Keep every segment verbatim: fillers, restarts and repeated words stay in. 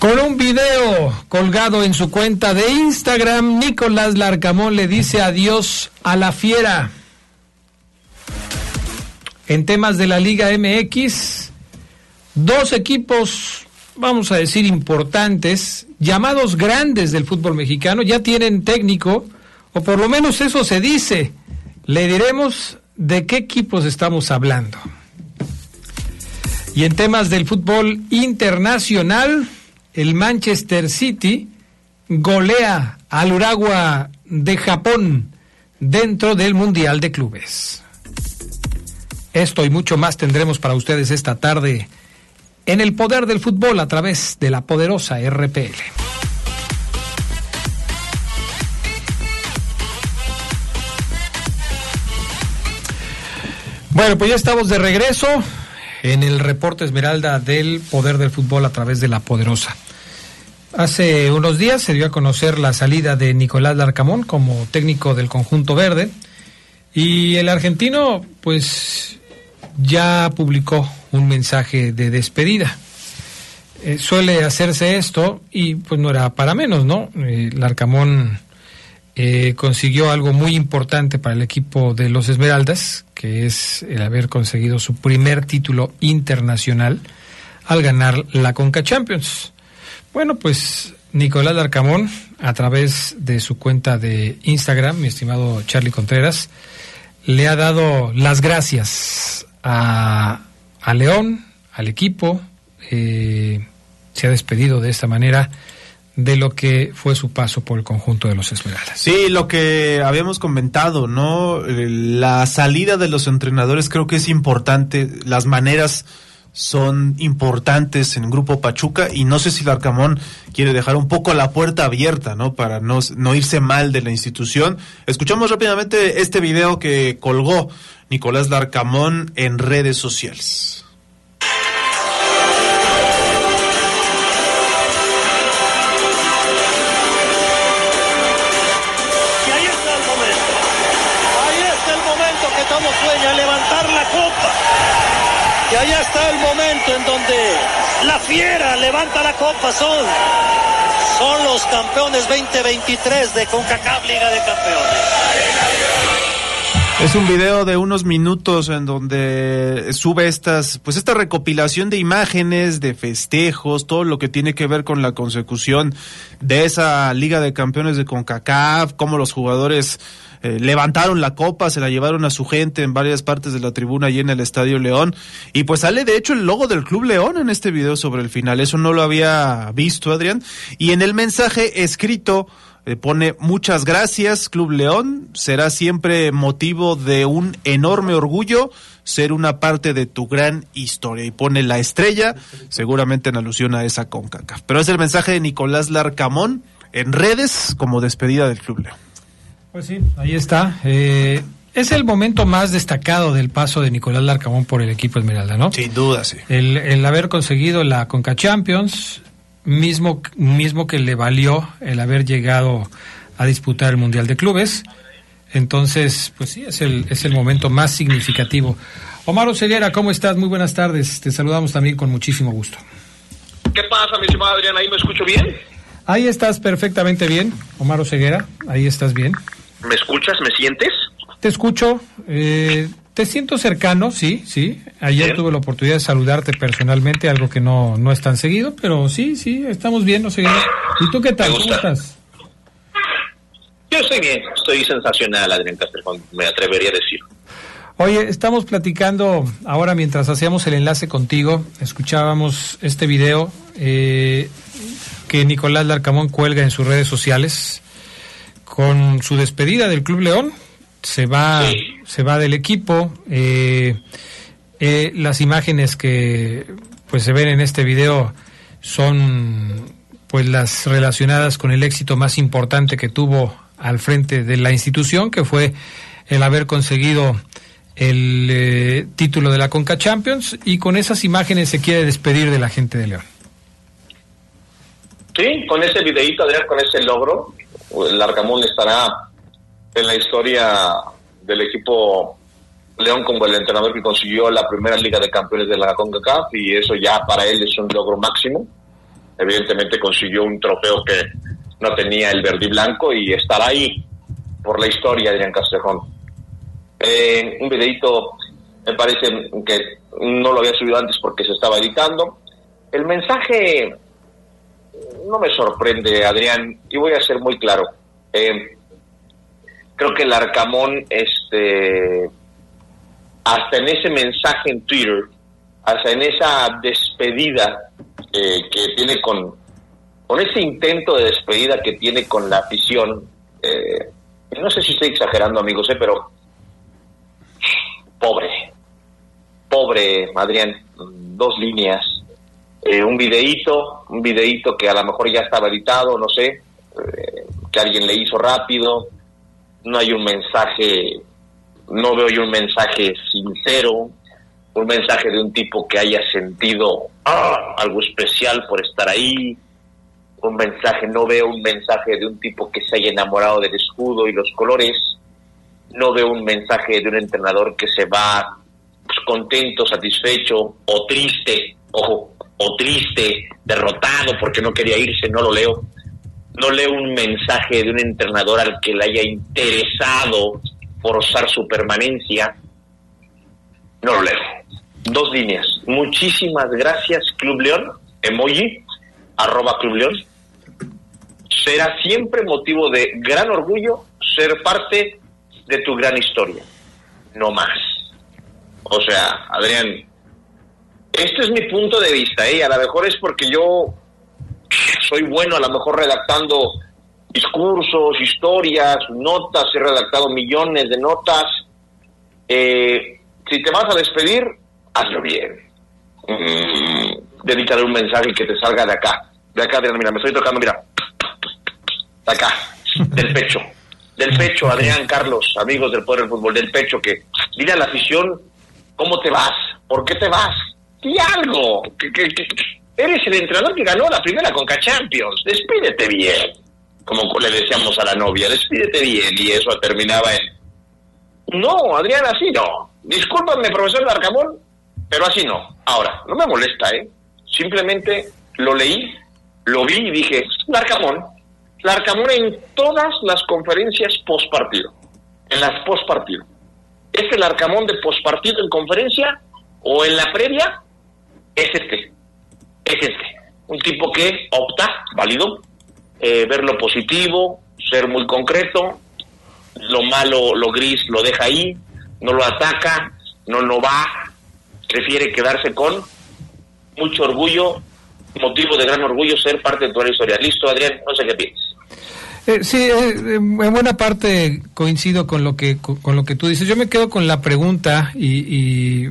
Con un video colgado en su cuenta de Instagram, Nicolás Larcamón le dice adiós a la fiera. En temas de la Liga M X, dos equipos, vamos a decir importantes, llamados grandes del fútbol mexicano, ya tienen técnico, o por lo menos eso se dice. Le diremos de qué equipos estamos hablando. Y en temas del fútbol internacional, el Manchester City golea al Urawa de Japón dentro del Mundial de Clubes. Esto y mucho más tendremos para ustedes esta tarde en El Poder del Fútbol a través de la poderosa R P L. Bueno, pues ya estamos de regreso en el reporte Esmeralda del Poder del Fútbol a través de la poderosa. Hace unos días se dio a conocer la salida de Nicolás Larcamón como técnico del conjunto verde, y el argentino pues ya publicó un mensaje de despedida. Eh, suele hacerse esto y pues no era para menos, ¿no? Eh, Larcamón eh, consiguió algo muy importante para el equipo de los Esmeraldas, que es el haber conseguido su primer título internacional al ganar la CONCACHAMPIONS. Bueno, pues Nicolás Larcamón, a través de su cuenta de Instagram, mi estimado Charlie Contreras, le ha dado las gracias a, a León, al equipo. Eh, se ha despedido de esta manera de lo que fue su paso por el conjunto de los Esmeraldas. Sí, lo que habíamos comentado, ¿no? La salida de los entrenadores creo que es importante, las maneras son importantes en Grupo Pachuca, y no sé si Larcamón quiere dejar un poco la puerta abierta, ¿no? Para no, no irse mal de la institución. Escuchamos rápidamente este video que colgó Nicolás Larcamón en redes sociales. Y allá está el momento en donde la fiera levanta la copa. Son, son los campeones veinte veintitrés de CONCACAF Liga de Campeones. Es un video de unos minutos en donde sube estas, pues esta recopilación de imágenes, de festejos, todo lo que tiene que ver con la consecución de esa Liga de Campeones de CONCACAF, cómo los jugadores Eh, levantaron la copa, se la llevaron a su gente en varias partes de la tribuna y en el Estadio León, y pues sale de hecho el logo del Club León en este video sobre el final. Eso no lo había visto, Adrián, y en el mensaje escrito eh, pone: muchas gracias, Club León, será siempre motivo de un enorme orgullo ser una parte de tu gran historia, y pone la estrella, seguramente en alusión a esa CONCACAF. Pero es el mensaje de Nicolás Larcamón en redes como despedida del Club León. Pues sí, ahí está. Eh, es el momento más destacado del paso de Nicolás Larcamón por el equipo Esmeralda, ¿no? Sin duda, sí. El, el haber conseguido la CONCACHAMPIONS, mismo, mismo que le valió el haber llegado a disputar el Mundial de Clubes. Entonces, pues sí, es el, es el momento más significativo. Omar Oseguera, ¿cómo estás? Muy buenas tardes. Te saludamos también con muchísimo gusto. ¿Qué pasa, mi estimado Adrián? ¿Ahí me escucho bien? Ahí estás perfectamente bien, Omar Oseguera. Ahí estás bien. ¿Me escuchas? ¿Me sientes? Te escucho, eh, te siento cercano, sí, sí. Ayer bien. Tuve la oportunidad de saludarte personalmente, algo que no, no es tan seguido, pero sí, sí, estamos bien, no sé. ¿Y tú qué tal? Me gusta. ¿Cómo estás? Yo estoy bien, estoy sensacional, Adrián Castejón, me atrevería a decir. Oye, estamos platicando ahora mientras hacíamos el enlace contigo, escuchábamos este video eh, que Nicolás Larcamón cuelga en sus redes sociales, con su despedida del Club León. Se va, sí. se va del equipo. Eh, eh, las imágenes que pues se ven en este video son pues las relacionadas con el éxito más importante que tuvo al frente de la institución, que fue el haber conseguido el eh, título de la CONCACHAMPIONS, y con esas imágenes se quiere despedir de la gente de León. Sí, con ese videíto, Adrián, con ese logro, el Larcamón estará en la historia del equipo León como el entrenador que consiguió la primera Liga de Campeones de la CONCACAF, y eso ya para él es un logro máximo. Evidentemente consiguió un trofeo que no tenía el verde y blanco, y estará ahí por la historia, Adrián Castejón. Eh, un videíto, me parece que no lo había subido antes porque se estaba editando. El mensaje no me sorprende, Adrián, y voy a ser muy claro. Eh, creo que el Larcamón, este, hasta en ese mensaje en Twitter, hasta en esa despedida eh, que tiene con, con ese intento de despedida que tiene con la afición, eh, no sé si estoy exagerando, amigos, eh, pero pobre, pobre, Adrián, dos líneas, eh, un videíto, un videíto que a lo mejor ya estaba editado, no sé, eh, que alguien le hizo rápido. No hay un mensaje, no veo yo un mensaje sincero, un mensaje de un tipo que haya sentido ¡ah!, algo especial por estar ahí, un mensaje, no veo un mensaje de un tipo que se haya enamorado del escudo y los colores. No veo un mensaje de un entrenador que se va pues, contento, satisfecho o triste, ojo, o triste, derrotado porque no quería irse, no lo leo. No leo un mensaje de un entrenador al que le haya interesado forzar su permanencia, no lo leo. Dos líneas. Muchísimas gracias, Club León, emoji, arroba Club León. Será siempre motivo de gran orgullo ser parte de tu gran historia, no más. O sea, Adrián, este es mi punto de vista, ¿eh? A lo mejor es porque yo soy bueno, a lo mejor redactando discursos, historias, notas, he redactado millones de notas. Eh, si te vas a despedir, hazlo bien. Mm, dedícale un mensaje que te salga de acá, de acá, Adrián, mira, me estoy tocando, mira, de acá, del pecho. Del pecho, Adrián, Carlos, amigos del Poder del Fútbol, del pecho, que dile a la afición cómo te vas, por qué te vas, y algo, que, que, que eres el entrenador que ganó la primera CONCACHAMPIONS, despídete bien, como le decíamos a la novia, despídete bien, y eso terminaba en, no, Adrián, así no, discúlpame, profesor Larcamón, pero así no. Ahora, no me molesta, ¿eh? Simplemente lo leí, lo vi y dije, Larcamón, Larcamón en todas las conferencias postpartido, en las postpartido. ¿Es el Larcamón de postpartido en conferencia o en la previa? Es este, es este. Un tipo que opta, válido, eh, ver lo positivo, ser muy concreto, lo malo, lo gris, lo deja ahí, no lo ataca, no lo va, prefiere quedarse con mucho orgullo, motivo de gran orgullo ser parte de tu historia. Listo, Adrián, no sé qué piensas. Eh, sí, eh, en buena parte coincido con lo que con lo que tú dices. Yo me quedo con la pregunta y, y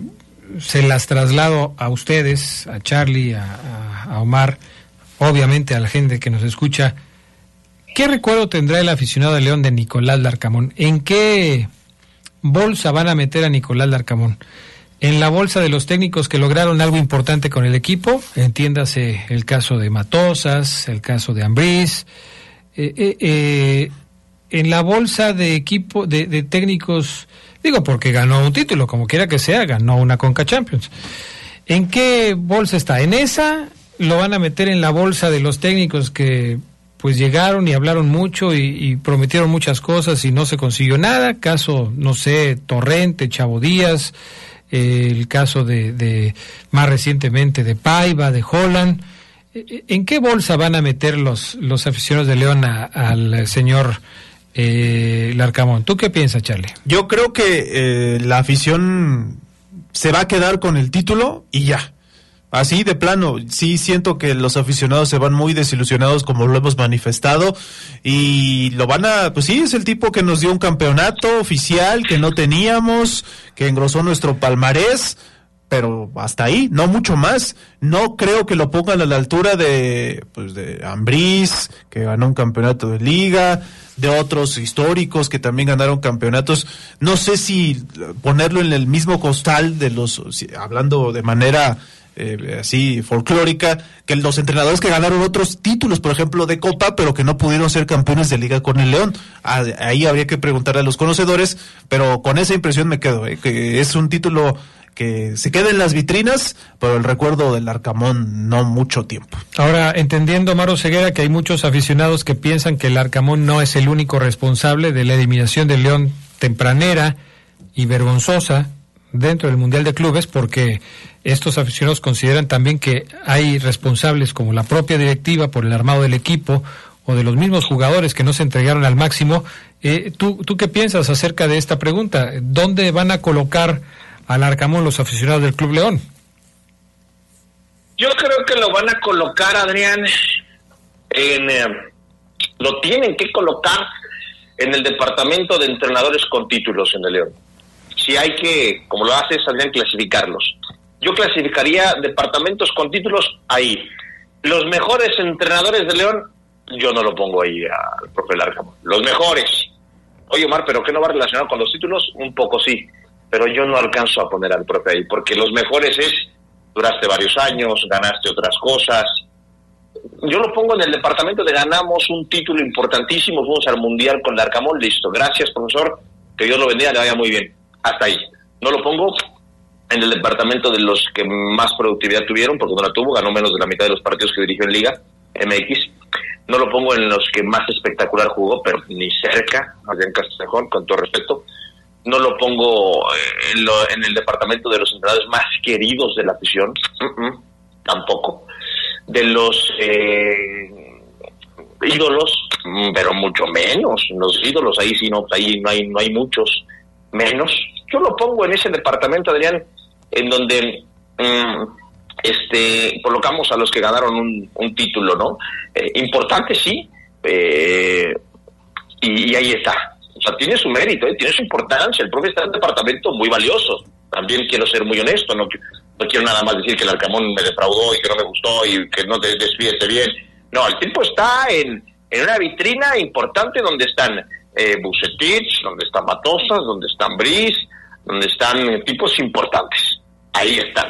se las traslado a ustedes, a Charlie, a, a Omar, obviamente a la gente que nos escucha. ¿Qué recuerdo tendrá el aficionado de León de Nicolás Larcamón? ¿En qué bolsa van a meter a Nicolás Larcamón? En la bolsa de los técnicos que lograron algo importante con el equipo, entiéndase el caso de Matosas, el caso de Ambrís, eh, eh, eh, en la bolsa de equipo de, de técnicos, digo porque ganó un título, como quiera que sea, ganó una CONCACHAMPIONS. ¿En qué bolsa está? En esa lo van a meter en la bolsa de los técnicos que pues llegaron y hablaron mucho y, y prometieron muchas cosas y no se consiguió nada, caso, no sé, Torrente, Chavo Díaz, el caso de, de más recientemente de Paiva, de Holland. ¿En qué bolsa van a meter los, los aficionados de León a, al señor eh, Larcamón? ¿Tú qué piensas, Charlie? Yo creo que eh, la afición se va a quedar con el título y ya. Así de plano, sí siento que los aficionados se van muy desilusionados, como lo hemos manifestado, y lo van a, pues sí, es el tipo que nos dio un campeonato oficial que no teníamos, que engrosó nuestro palmarés, pero hasta ahí, no mucho más. No creo que lo pongan a la altura de, pues, de Ambrís, que ganó un campeonato de liga, de otros históricos que también ganaron campeonatos. No sé si ponerlo en el mismo costal de los, hablando de manera Eh, así folclórica, que los entrenadores que ganaron otros títulos, por ejemplo de Copa, pero que no pudieron ser campeones de Liga con el León. Ah, ahí habría que preguntarle a los conocedores, pero con esa impresión me quedo, eh, que es un título que se queda en las vitrinas, pero el recuerdo del Larcamón no mucho tiempo. Ahora, entendiendo, Omar Oseguera, que hay muchos aficionados que piensan que el Larcamón no es el único responsable de la eliminación del León tempranera y vergonzosa dentro del Mundial de Clubes, porque estos aficionados consideran también que hay responsables como la propia directiva por el armado del equipo o de los mismos jugadores que no se entregaron al máximo. Eh, ¿tú, ¿Tú qué piensas acerca de esta pregunta? ¿Dónde van a colocar al Larcamón los aficionados del Club León? Yo creo que lo van a colocar, Adrián, en, eh, lo tienen que colocar en el departamento de entrenadores con títulos en el León. Si hay que, como lo haces, Adrián, clasificarlos. Yo clasificaría departamentos con títulos ahí. Los mejores entrenadores de León, yo no lo pongo ahí al propio Larcamón. Los mejores. Oye, Omar, ¿pero qué no va relacionado con los títulos? Un poco sí, pero yo no alcanzo a poner al propio ahí, porque los mejores es, duraste varios años, ganaste otras cosas. Yo lo pongo en el departamento de ganamos un título importantísimo, fuimos al Mundial con Larcamón, listo. Gracias, profesor, que Dios lo bendiga, le vaya muy bien. Hasta ahí. No lo pongo en el departamento de los que más productividad tuvieron, porque no la tuvo, ganó menos de la mitad de los partidos que dirigió en Liga M X. No lo pongo en los que más espectacular jugó, pero ni cerca, Adrián Castejón, con todo respeto. No lo pongo en, lo, en el departamento de los entrenadores más queridos de la afición, uh-uh, tampoco. De los eh, ídolos, pero mucho menos. Los ídolos ahí sí no, ahí no hay, no hay muchos. Menos, yo lo pongo en ese departamento, Adrián, en donde um, este colocamos a los que ganaron un, un título, ¿no? Eh, importante, sí, eh, y, y ahí está. O sea, tiene su mérito, ¿eh? Tiene su importancia. El profe está en un departamento muy valioso. También quiero ser muy honesto, no, no quiero nada más decir que el Larcamón me defraudó y que no me gustó y que no te despídete bien. No, el tipo está en, en una vitrina importante donde están Eh, Bucetich, donde están Matosas, donde están Briz, donde están eh, tipos importantes. Ahí están.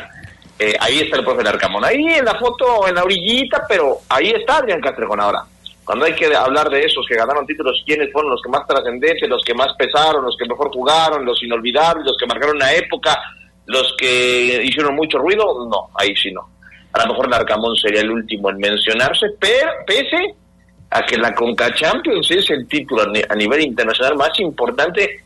Eh, ahí está el profe Larcamón. Ahí en la foto, en la orillita, pero ahí está Adrián Castrejón. Ahora, cuando hay que hablar de esos que ganaron títulos, ¿quiénes fueron los que más trascendentes, los que más pesaron, los que mejor jugaron, los inolvidables, los que marcaron una época, los que hicieron mucho ruido? No, ahí sí no. A lo mejor Larcamón sería el último en mencionarse, pero pese a que la CONCACHAMPIONS es el título a nivel internacional más importante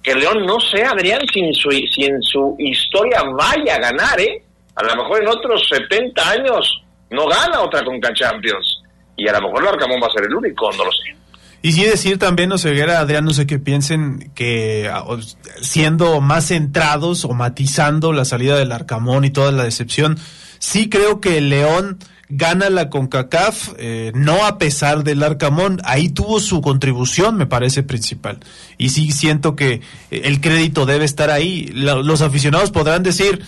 que León no sea, Adrián, si en su, si en su historia vaya a ganar, ¿eh? A lo mejor en otros setenta años no gana otra CONCACHAMPIONS, y a lo mejor Larcamón va a ser el único, no lo sé. Y sí decir también, Oseguera, Adrián, no sé qué piensen, que siendo más centrados o matizando la salida del Larcamón y toda la decepción, sí creo que León gana la CONCACAF, eh, no a pesar del Larcamón, ahí tuvo su contribución, me parece, principal. Y sí siento que el crédito debe estar ahí. La, los aficionados podrán decir,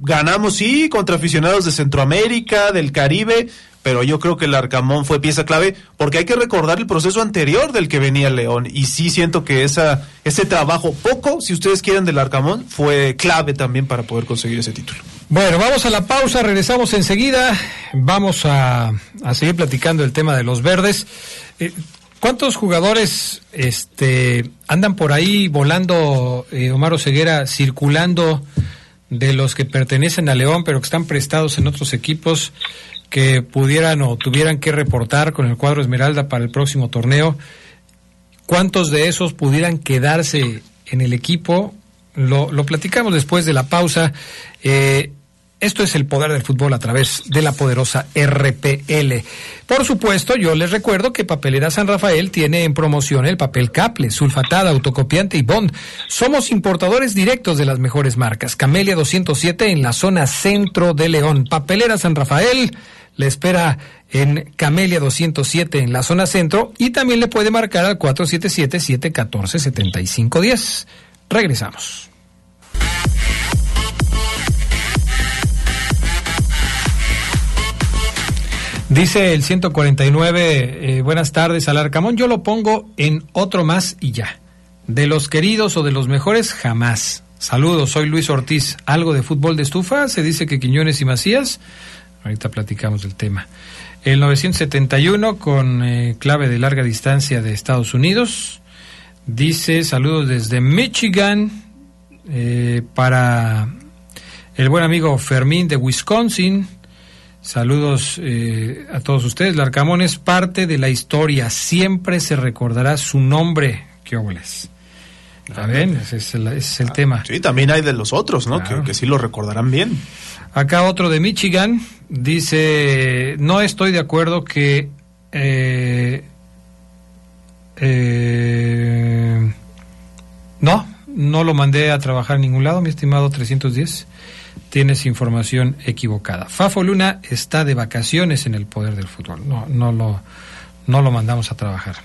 ganamos sí contra aficionados de Centroamérica, del Caribe, pero yo creo que el Larcamón fue pieza clave, porque hay que recordar el proceso anterior del que venía León, y sí siento que esa ese trabajo, poco, si ustedes quieren, del Larcamón, fue clave también para poder conseguir ese título. Bueno, vamos a la pausa, regresamos enseguida, vamos a, a seguir platicando el tema de los verdes. Eh, ¿Cuántos jugadores este, andan por ahí volando, eh, Omar Oseguera, circulando, de los que pertenecen a León, pero que están prestados en otros equipos, que pudieran o tuvieran que reportar con el cuadro Esmeralda para el próximo torneo? ¿Cuántos de esos pudieran quedarse en el equipo? Lo, lo platicamos después de la pausa. Eh, Esto es el poder del fútbol a través de la poderosa R P L. Por supuesto, yo les recuerdo que Papelera San Rafael tiene en promoción el papel Caple, sulfatada, autocopiante y bond. Somos importadores directos de las mejores marcas. Camelia doscientos siete en la zona centro de León. Papelera San Rafael le espera en Camelia doscientos siete en la zona centro y también le puede marcar al cuatro siete siete, siete uno cuatro, siete cinco uno cero. Regresamos. Dice el ciento cuarenta y nueve, eh, buenas tardes al Larcamón, yo lo pongo en otro más y ya. De los queridos o de los mejores, jamás. Saludos, soy Luis Ortiz. ¿Algo de fútbol de estufa? Se dice que Quiñones y Macías. Ahorita platicamos del tema. El novecientos setenta y uno con eh, clave de larga distancia de Estados Unidos. Dice, saludos desde Michigan eh, para el buen amigo Fermín de Wisconsin. Saludos eh, a todos ustedes. Larcamón es parte de la historia. Siempre se recordará su nombre. ¿Qué óboles? También ese es el, ese es el ah, tema. Sí, también hay de los otros, ¿no? Claro. Que, que sí lo recordarán bien. Acá otro de Michigan dice, no estoy de acuerdo que... Eh, eh, no, no lo mandé a trabajar en ningún lado, mi estimado trescientos diez. Tienes información equivocada. Fafo Luna está de vacaciones en el poder del fútbol. No, no lo, no lo mandamos a trabajar.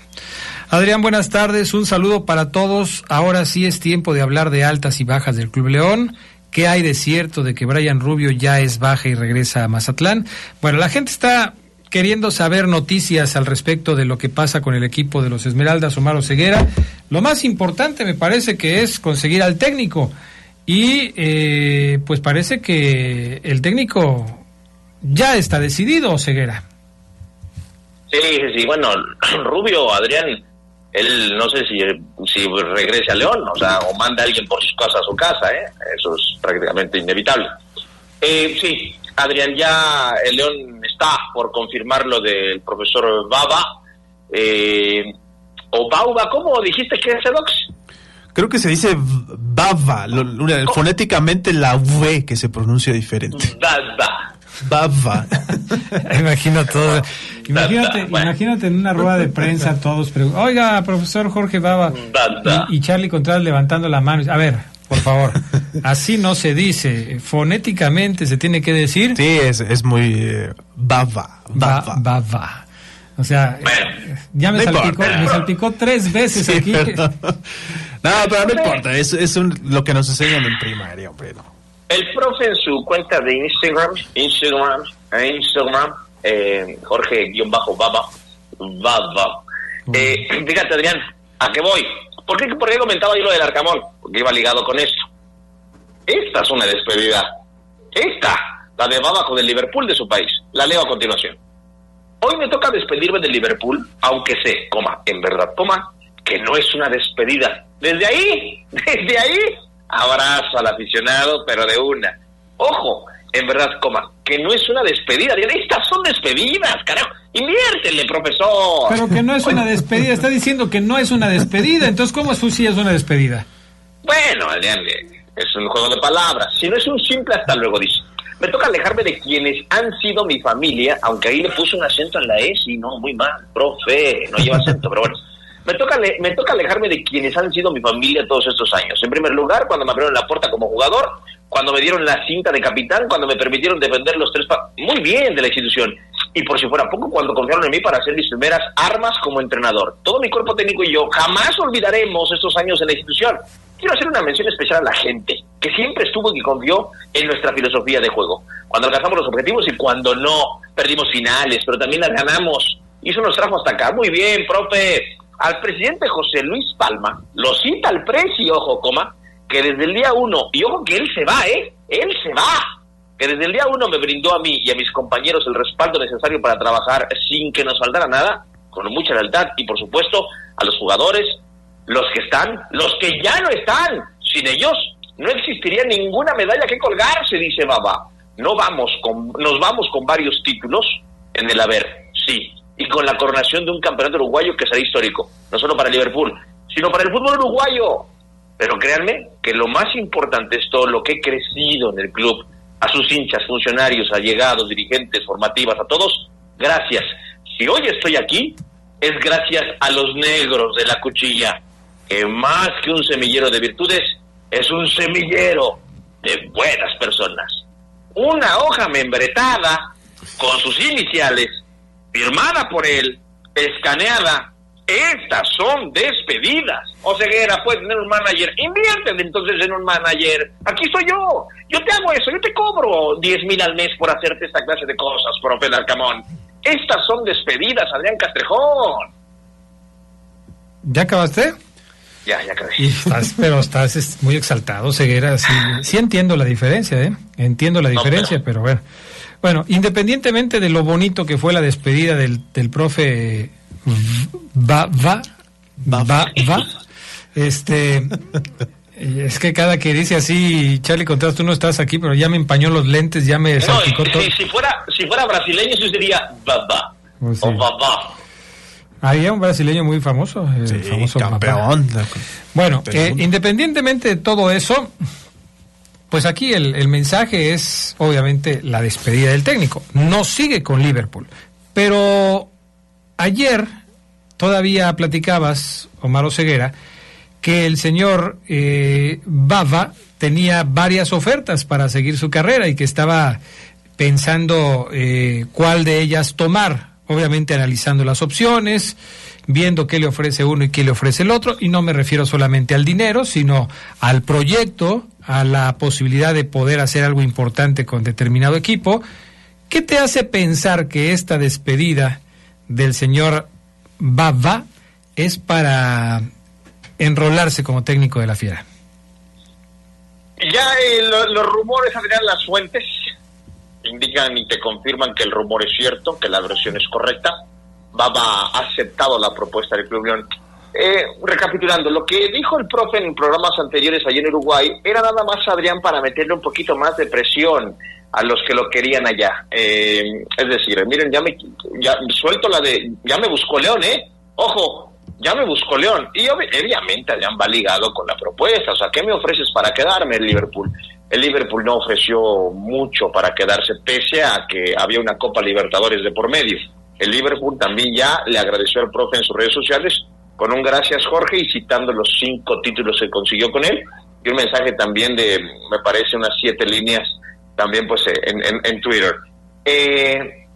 Adrián, buenas tardes. Un saludo para todos. Ahora sí es tiempo de hablar de altas y bajas del Club León. ¿Qué hay de cierto de que Brayan Rubio ya es baja y regresa a Mazatlán? Bueno, la gente está queriendo saber noticias al respecto de lo que pasa con el equipo de los Esmeraldas, Omar Oseguera. Lo más importante me parece que es conseguir al técnico. Y eh, pues parece que el técnico ya está decidido, Ceguera. Sí, sí, bueno, Rubio, Adrián, él no sé si, si regrese a León, o sea, o manda a alguien por sus cosas a su casa, ¿eh? Eso es prácticamente inevitable. Eh, sí, Adrián, ya el León está por confirmar lo del profesor Bava, eh, o Bauba, ¿cómo dijiste que es el Ox? Creo que se dice Bava, lo, lo, fonéticamente la V que se pronuncia diferente. Bava. Bava. Imagino todo. Imagínate, bueno. Imagínate en una rueda de prensa todos preguntan, oiga, profesor Jorge Bava. Y, y Charlie Contreras levantando la mano. A ver, por favor, así no se dice. Fonéticamente se tiene que decir. Sí, es, es muy eh, Bava. Bava. Ba- Bava. O sea, bueno, ya me salpicó, me salpicó tres veces sí, aquí. Pero... No, pero no importa, es, es un, lo que nos enseñan en primaria, hombre, no. El profe en su cuenta de Instagram, Instagram, Instagram, eh, Jorge-Bava, Bava. Eh, fíjate, Adrián, ¿a qué voy? ¿Por qué, por qué comentaba yo lo del Larcamón? Porque iba ligado con esto. Esta es una despedida. Esta, la de Bava con el Liverpool de su país. La leo a continuación. Hoy me toca despedirme del Liverpool, aunque sé, coma, en verdad, coma, que no es una despedida. Desde ahí, desde ahí, abrazo al aficionado, pero de una. Ojo, en verdad, coma, que no es una despedida. Estas son despedidas, carajo. Inviértele, profesor. Pero que no es una despedida. Está diciendo que no es una despedida. Entonces, ¿cómo es si es una despedida? Bueno, es un juego de palabras. Si no es un simple hasta luego, dice. Me toca alejarme de quienes han sido mi familia, aunque ahí le puse un acento en la S y no, muy mal, profe, no lleva acento, pero bueno. Me toca, me toca alejarme de quienes han sido mi familia todos estos años. En primer lugar, cuando me abrieron la puerta como jugador, cuando me dieron la cinta de capitán, cuando me permitieron defender los tres... Pa- muy bien de la institución. Y por si fuera poco, cuando confiaron en mí para hacer mis primeras armas como entrenador. Todo mi cuerpo técnico y yo jamás olvidaremos estos años en la institución. Quiero hacer una mención especial a la gente, que siempre estuvo y confió en nuestra filosofía de juego. Cuando alcanzamos los objetivos y cuando no, perdimos finales, pero también las ganamos. Y eso nos trajo hasta acá. Muy bien, profe. Al presidente José Luis Palma, lo cita al presi, ojo, coma, que desde el día uno, y ojo que él se va, ¿eh? Él se va. Que desde el día uno me brindó a mí y a mis compañeros el respaldo necesario para trabajar sin que nos faltara nada, con mucha lealtad, y por supuesto, a los jugadores, los que están, los que ya no están, sin ellos no existiría ninguna medalla que colgarse, dice Baba. No vamos con, nos vamos con varios títulos en el haber, sí, y con la coronación de un campeonato uruguayo que será histórico, no solo para Liverpool, sino para el fútbol uruguayo. Pero créanme que lo más importante es todo lo que he crecido en el club, a sus hinchas, funcionarios, allegados, dirigentes, formativas, a todos, gracias. Si hoy estoy aquí, es gracias a los negros de la cuchilla, que más que un semillero de virtudes, es un semillero de buenas personas. Una hoja membretada con sus iniciales, firmada por él, escaneada. Estas son despedidas. Oseguera, puede tener un manager. Inviértete entonces en un manager. Aquí soy yo. Yo te hago eso. Yo te cobro diez mil al mes por hacerte esta clase de cosas, profe Larcamón. Estas son despedidas, Adrián Castejón. ¿Ya acabaste? Ya, ya acabé. Y estás, pero estás es muy exaltado, Oseguera. Sí, sí entiendo la diferencia, ¿eh? Entiendo la diferencia, no, pero... pero bueno. Bueno, independientemente de lo bonito que fue la despedida del, del profe... Va, va, va, va, va. Este, es que cada que dice así, Charlie Contreras, tú no estás aquí, pero ya me empañó los lentes, ya me salpicó no, todo. Si, si fuera, si fuera brasileño, eso sería va, va, o, sí. o va, va. Había un brasileño muy famoso, el sí, famoso campeón. Papá. Bueno, eh, independientemente de todo eso, pues aquí el, el mensaje es, obviamente, la despedida del técnico. No sigue con Liverpool, pero... Ayer todavía platicabas, Omar Oseguera, que el señor eh, Bava tenía varias ofertas para seguir su carrera y que estaba pensando eh, cuál de ellas tomar, obviamente analizando las opciones, viendo qué le ofrece uno y qué le ofrece el otro, y no me refiero solamente al dinero, sino al proyecto, a la posibilidad de poder hacer algo importante con determinado equipo. ¿Qué te hace pensar que esta despedida del señor Bava es para enrolarse como técnico de la Fiera? Ya eh, lo, los rumores, Adrián, las fuentes indican y te confirman que el rumor es cierto, que la versión es correcta. Bava ha aceptado la propuesta del Club León. Eh, recapitulando, lo que dijo el profe en programas anteriores allí en Uruguay era nada más, Adrián, para meterle un poquito más de presión a los que lo querían allá, eh, es decir, miren, ya me ya suelto la de, ya me buscó León, eh, ojo, ya me buscó León, y obviamente León va ligado con la propuesta, o sea, ¿qué me ofreces para quedarme en Liverpool? El Liverpool no ofreció mucho para quedarse, pese a que había una Copa Libertadores de por medio. El Liverpool también ya le agradeció al profe en sus redes sociales, con un gracias Jorge, y citando los cinco títulos que consiguió con él, y un mensaje también de, me parece, unas siete líneas, también pues en, en, en Twitter. Eh,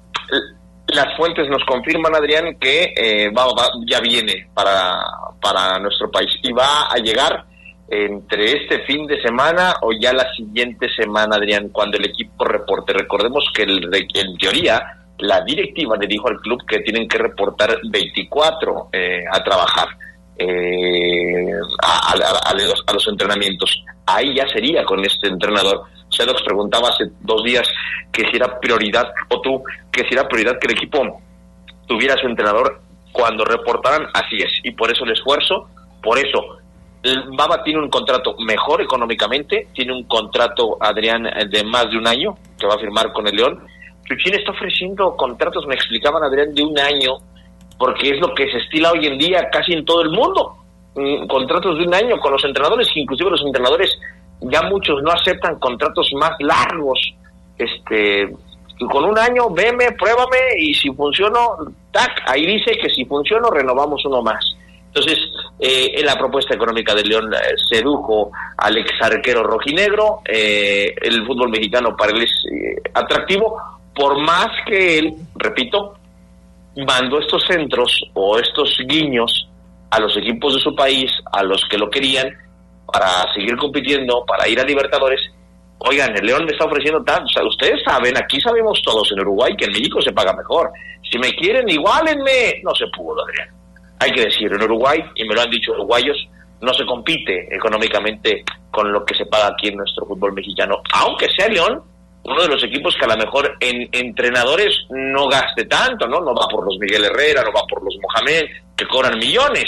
las fuentes nos confirman, Adrián, que eh, va, va, ya viene para, para nuestro país, y va a llegar entre este fin de semana o ya la siguiente semana, Adrián, cuando el equipo reporte. Recordemos que el, en teoría la directiva le dijo al club que tienen que reportar veinticuatro eh, a trabajar, eh, a, a, a, los, a los entrenamientos. Ahí ya sería con este entrenador. Sedox preguntaba hace dos días que si era prioridad, o tú, que si era prioridad que el equipo tuviera a su entrenador cuando reportaran. Así es, y por eso el esfuerzo, por eso Bava tiene un contrato mejor económicamente, tiene un contrato, Adrián, de más de un año que va a firmar con el León. Chuchín está ofreciendo contratos, me explicaban, Adrián, de un año, porque es lo que se estila hoy en día casi en todo el mundo, contratos de un año con los entrenadores, inclusive los entrenadores ya muchos no aceptan contratos más largos, este, con un año, veme, pruébame, y si funciono, tac, ahí dice que si funciono, renovamos uno más. Entonces, eh, en la propuesta económica de León eh, sedujo al ex arquero rojinegro, eh, el fútbol mexicano para él es eh, atractivo, por más que él, repito, mandó estos centros o estos guiños a los equipos de su país, a los que lo querían, para seguir compitiendo, para ir a Libertadores. Oigan, el León me está ofreciendo tanto, o sea, ustedes saben, aquí sabemos todos en Uruguay que en México se paga mejor, si me quieren, iguálenme. No se pudo, Adrián, hay que decir, en Uruguay, y me lo han dicho uruguayos, no se compite económicamente con lo que se paga aquí en nuestro fútbol mexicano, aunque sea León uno de los equipos que a lo mejor en entrenadores no gaste tanto, ¿no? No va por los Miguel Herrera, no va por los Mohamed, que cobran millones.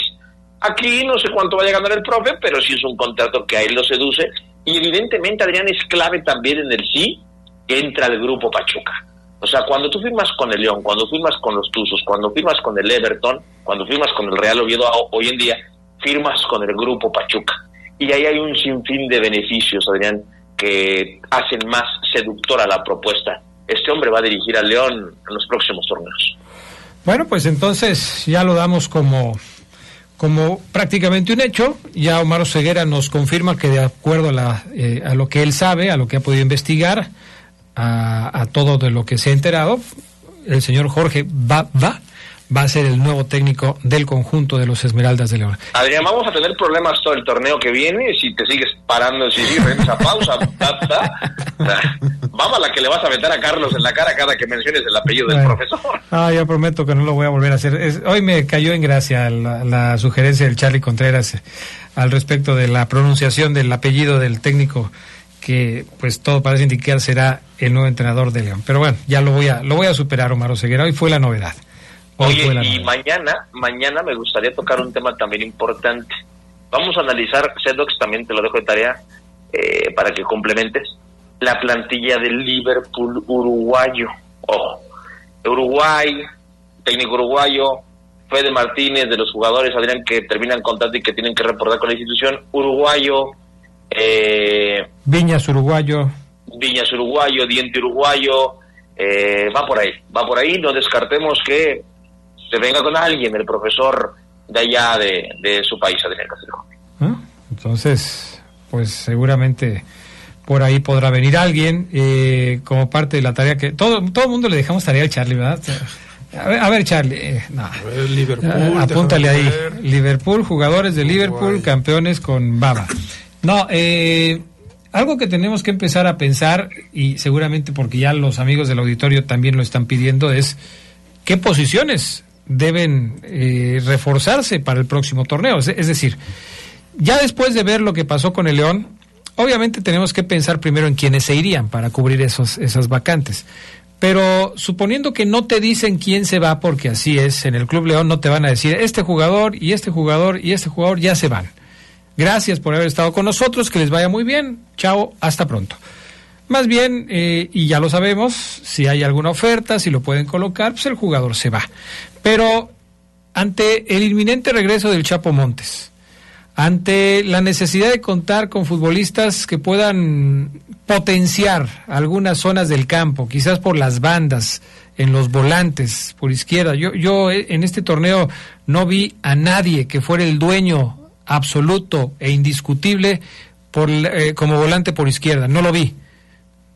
Aquí no sé cuánto vaya a ganar el profe, pero sí es un contrato que a él lo seduce. Y evidentemente, Adrián, es clave también en el sí que entra el Grupo Pachuca. O sea, cuando tú firmas con el León, cuando firmas con los Tuzos, cuando firmas con el Everton, cuando firmas con el Real Oviedo, hoy en día firmas con el Grupo Pachuca. Y ahí hay un sinfín de beneficios, Adrián, que hacen más seductora la propuesta. Este hombre va a dirigir al León en los próximos torneos. Bueno, pues entonces ya lo damos como, como prácticamente un hecho. Ya Omar Oseguera nos confirma que de acuerdo a, la, eh, a lo que él sabe, a lo que ha podido investigar, a, a todo de lo que se ha enterado, el señor Jorge Bava va a ser el nuevo técnico del conjunto de los Esmeraldas de León. Adrián, vamos a tener problemas todo el torneo que viene si te sigues parando, si sigues esa pausa. Vamos a la que le vas a meter a Carlos en la cara cada que menciones el apellido bueno, del profesor. Ah, yo prometo que no lo voy a volver a hacer. Es, hoy me cayó en gracia la, la sugerencia del Charlie Contreras al respecto de la pronunciación del apellido del técnico que pues todo parece indicar será el nuevo entrenador de León. Pero bueno, ya lo voy a, lo voy a superar, Omar Oseguera. Hoy fue la novedad. Oye, y mañana, mañana me gustaría tocar un tema también importante. Vamos a analizar, Cedox, también te lo dejo de tarea, eh, para que complementes, la plantilla del Liverpool uruguayo. Ojo, Uruguay, técnico uruguayo, Fede Martínez, de los jugadores, Adrián, que terminan contrato y que tienen que reportar con la institución, uruguayo, eh, Viñas uruguayo, Viñas uruguayo, Diente uruguayo, eh, va por ahí, va por ahí, no descartemos que se venga con alguien, el profesor de allá de, de su país, Adrián Castejón. ¿Ah? Entonces, pues seguramente por ahí podrá venir alguien, eh, como parte de la tarea que... Todo todo el mundo le dejamos tarea al Charlie, ¿verdad? A ver, a ver Charlie, eh, no. A ver, Liverpool, apúntale ahí. Liverpool, jugadores de Liverpool, guay. Campeones con Bava. No, eh... algo que tenemos que empezar a pensar, y seguramente porque ya los amigos del auditorio también lo están pidiendo, es qué posiciones deben eh, reforzarse para el próximo torneo. Es, es decir, ya después de ver lo que pasó con el León, obviamente tenemos que pensar primero en quiénes se irían para cubrir esos, esas vacantes. Pero suponiendo que no te dicen quién se va, porque así es, en el Club León no te van a decir este jugador y este jugador y este jugador ya se van. Gracias por haber estado con nosotros, que les vaya muy bien, chao, hasta pronto. Más bien, eh, y ya lo sabemos, si hay alguna oferta, si lo pueden colocar, pues el jugador se va. Pero ante el inminente regreso del Chapo Montes, ante la necesidad de contar con futbolistas que puedan potenciar algunas zonas del campo, quizás por las bandas, en los volantes, por izquierda, yo, yo en este torneo no vi a nadie que fuera el dueño absoluto e indiscutible por, eh, como volante por izquierda, no lo vi.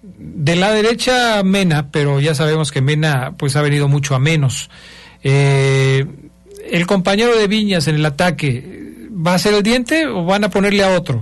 De la derecha, Mena, pero ya sabemos que Mena pues ha venido mucho a menos. Eh, el compañero de Viñas en el ataque, ¿va a ser el Diente o van a ponerle a otro?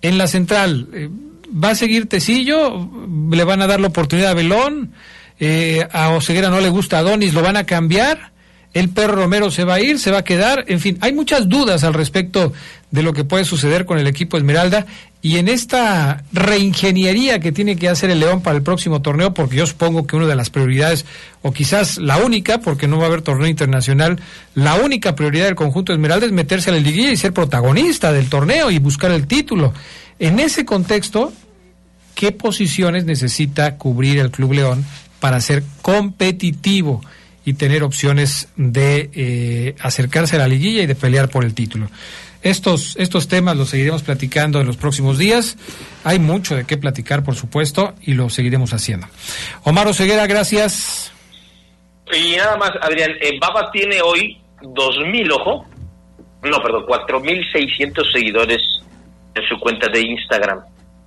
En la central, eh, ¿va a seguir Tecillo? ¿Le van a dar la oportunidad a Belón? Eh, ¿A Oseguera no le gusta a Donis? ¿Lo van a cambiar? El Perro Romero se va a ir, se va a quedar, en fin, hay muchas dudas al respecto de lo que puede suceder con el equipo Esmeralda y en esta reingeniería que tiene que hacer el León para el próximo torneo, porque yo supongo que una de las prioridades, o quizás la única, porque no va a haber torneo internacional, la única prioridad del conjunto Esmeralda es meterse a la liguilla y ser protagonista del torneo y buscar el título. En ese contexto, ¿qué posiciones necesita cubrir el Club León para ser competitivo y tener opciones de eh, acercarse a la liguilla y de pelear por el título? Estos, estos temas los seguiremos platicando en los próximos días. Hay mucho de qué platicar, por supuesto, y lo seguiremos haciendo. Omar Oseguera, gracias. Y nada más, Adrián, eh, Bava tiene hoy dos mil, ojo, no, perdón, cuatro mil seiscientos seguidores en su cuenta de Instagram.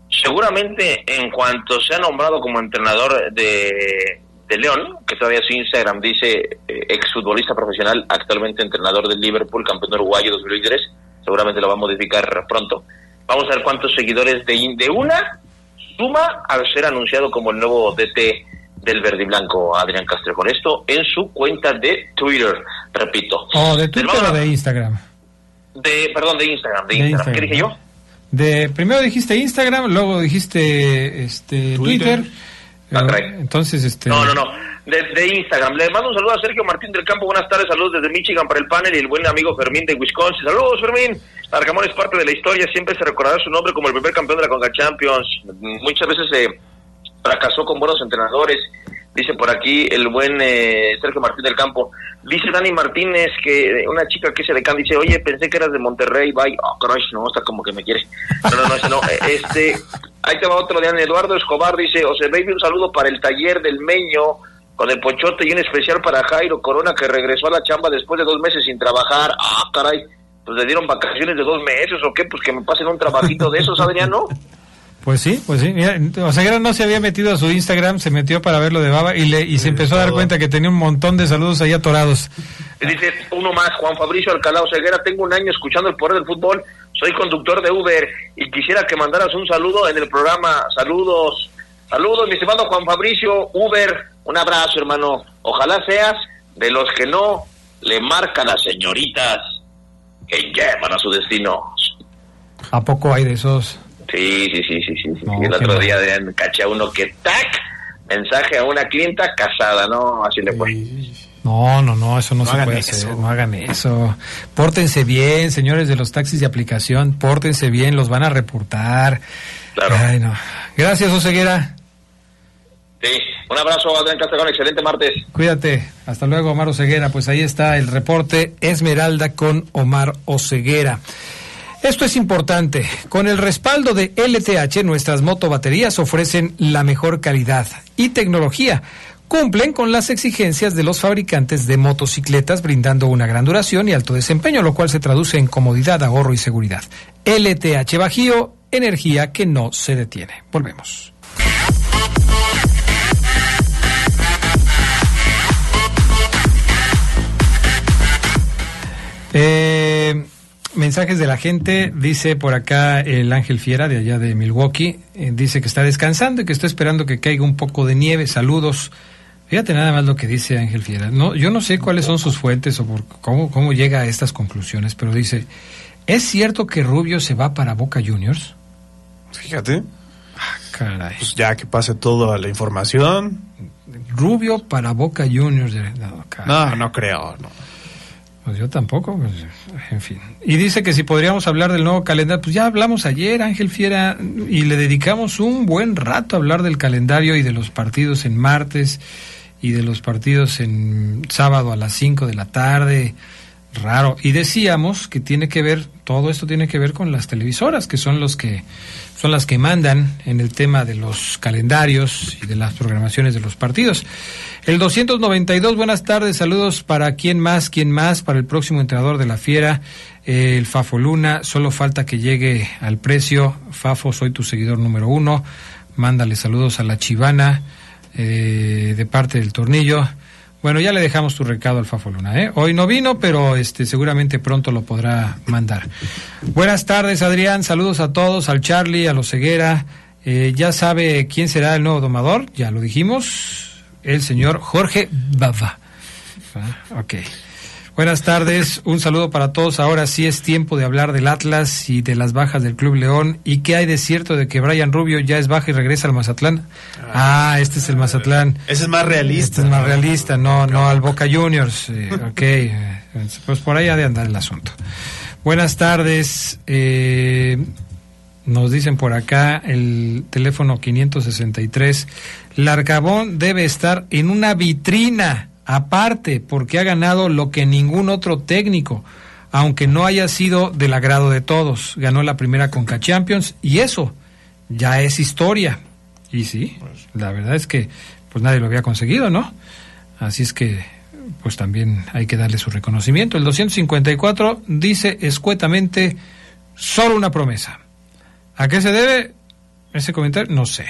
Seguramente, en cuanto sea nombrado como entrenador de... de León, que todavía su Instagram dice eh, exfutbolista profesional, actualmente entrenador del Liverpool, campeón uruguayo dos mil veintitrés, seguramente lo va a modificar pronto. Vamos a ver cuántos seguidores de, de una suma al ser anunciado como el nuevo D T del Verde y Blanco, Adrián Castejón. Esto en su cuenta de Twitter, repito. Oh, ¿de Twitter o de Instagram? De, perdón, de Instagram, de, de Instagram. Instagram. ¿Qué dije yo? De, primero dijiste Instagram, luego dijiste este Twitter. Twitter. Entonces, este... No, no, no, de, de Instagram. Le mando un saludo a Sergio Martín del Campo. Buenas tardes, saludos desde Michigan para el panel y el buen amigo Fermín de Wisconsin. Saludos, Fermín. Larcamón es parte de la historia. Siempre se recordará su nombre como el primer campeón de la CONCACHAMPIOns. Muchas veces se eh, fracasó con buenos entrenadores. Dice por aquí el buen eh, Sergio Martín del Campo. Dice Dani Martínez, que una chica que se le can dice, oye, pensé que eras de Monterrey. Bye. Oh, crush, no, está como que me quiere. No, no, no, ese no. Este... Ahí te va otro de Eduardo Escobar, dice: José Baby, un saludo para el taller del Meño con el Pochote y un especial para Jairo Corona, que regresó a la chamba después de dos meses sin trabajar. Ah, caray, pues le dieron vacaciones de dos meses o qué, pues que me pasen un trabajito de esos, Adrián, ¿no? Pues sí, pues sí. Mira, Oseguera no se había metido a su Instagram, se metió para ver lo de Bava y, le, y se empezó a dar cuenta que tenía un montón de saludos ahí atorados. Dice uno más, Juan Fabricio Alcalá: Oseguera, tengo un año escuchando El Poder del Fútbol, soy conductor de Uber y quisiera que mandaras un saludo en el programa. Saludos, saludos, mi estimado Juan Fabricio, Uber, un abrazo, hermano. Ojalá seas de los que no le marcan a las señoritas que llevan a su destino. ¿A poco hay de esos? Sí, sí, sí, sí, sí. sí. No, el otro día de, caché a uno que ¡tac! Mensaje a una clienta casada, ¿no? Así le fue. No, no, no, eso no, no se puede eso. hacer, no hagan eso. Pórtense bien, señores de los taxis de aplicación, pórtense bien, los van a reportar. Claro. Ay, no. Gracias, Oseguera. Sí, un abrazo, Adrián Castejón, excelente martes. Cuídate, hasta luego, Omar Oseguera. Pues ahí está el reporte Esmeralda con Omar Oseguera. Esto es importante. Con el respaldo de L T H, nuestras motobaterías ofrecen la mejor calidad y tecnología. Cumplen con las exigencias de los fabricantes de motocicletas, brindando una gran duración y alto desempeño, lo cual se traduce en comodidad, ahorro y seguridad. L T H Bajío, energía que no se detiene. Volvemos. Eh... Mensajes de la gente, dice por acá el Ángel Fiera de allá de Milwaukee, eh, dice que está descansando y que está esperando que caiga un poco de nieve, saludos. Fíjate nada más lo que dice Ángel Fiera. No, yo no sé cuáles son sus fuentes o por, cómo, cómo llega a estas conclusiones, pero dice, ¿es cierto que Rubio se va para Boca Juniors? Fíjate. Ah, caray. Pues ya que pase toda la información. Rubio para Boca Juniors. No, no, no creo, no. Pues yo tampoco, pues, en fin. Y dice que si podríamos hablar del nuevo calendario, pues ya hablamos ayer, Ángel Fiera, y le dedicamos un buen rato a hablar del calendario y de los partidos en martes y de los partidos en sábado a las cinco de la tarde, raro. Y decíamos que tiene que ver, todo esto tiene que ver con las televisoras, que son los que son las que mandan en el tema de los calendarios y de las programaciones de los partidos. El doscientos noventa y dos, buenas tardes, saludos para quién más, quién más, para el próximo entrenador de la Fiera, eh, el Fafo Luna, solo falta que llegue al precio. Fafo, soy tu seguidor número uno, mándale saludos a la Chivana, eh, de parte del Tornillo. Bueno, ya le dejamos tu recado al Fafo Luna, ¿eh? Hoy no vino, pero este seguramente pronto lo podrá mandar. Buenas tardes, Adrián, saludos a todos, al Charlie, a los Ceguera. Eh, ya sabe quién será el nuevo domador, ya lo dijimos, el señor Jorge Bava. Ah, ok. Buenas tardes, un saludo para todos. Ahora sí es tiempo de hablar del Atlas y de las bajas del Club León. ¿Y qué hay de cierto de que Brayan Rubio ya es baja y regresa al Mazatlán? Ah, ah este es el Mazatlán. Ese es más realista. Este es más realista, no, no al Boca Juniors. Eh, ok, pues por ahí ha de andar el asunto. Buenas tardes. Eh, nos dicen por acá el teléfono quinientos sesenta y tres. Larcamón debe estar en una vitrina. Aparte, porque ha ganado lo que ningún otro técnico, aunque no haya sido del agrado de todos. Ganó la primera CONCACHAMPIONS y eso ya es historia. Y sí, pues, la verdad es que pues nadie lo había conseguido, ¿no? Así es que pues también hay que darle su reconocimiento. El doscientos cincuenta y cuatro dice escuetamente, solo una promesa. ¿A qué se debe ese comentario? No sé.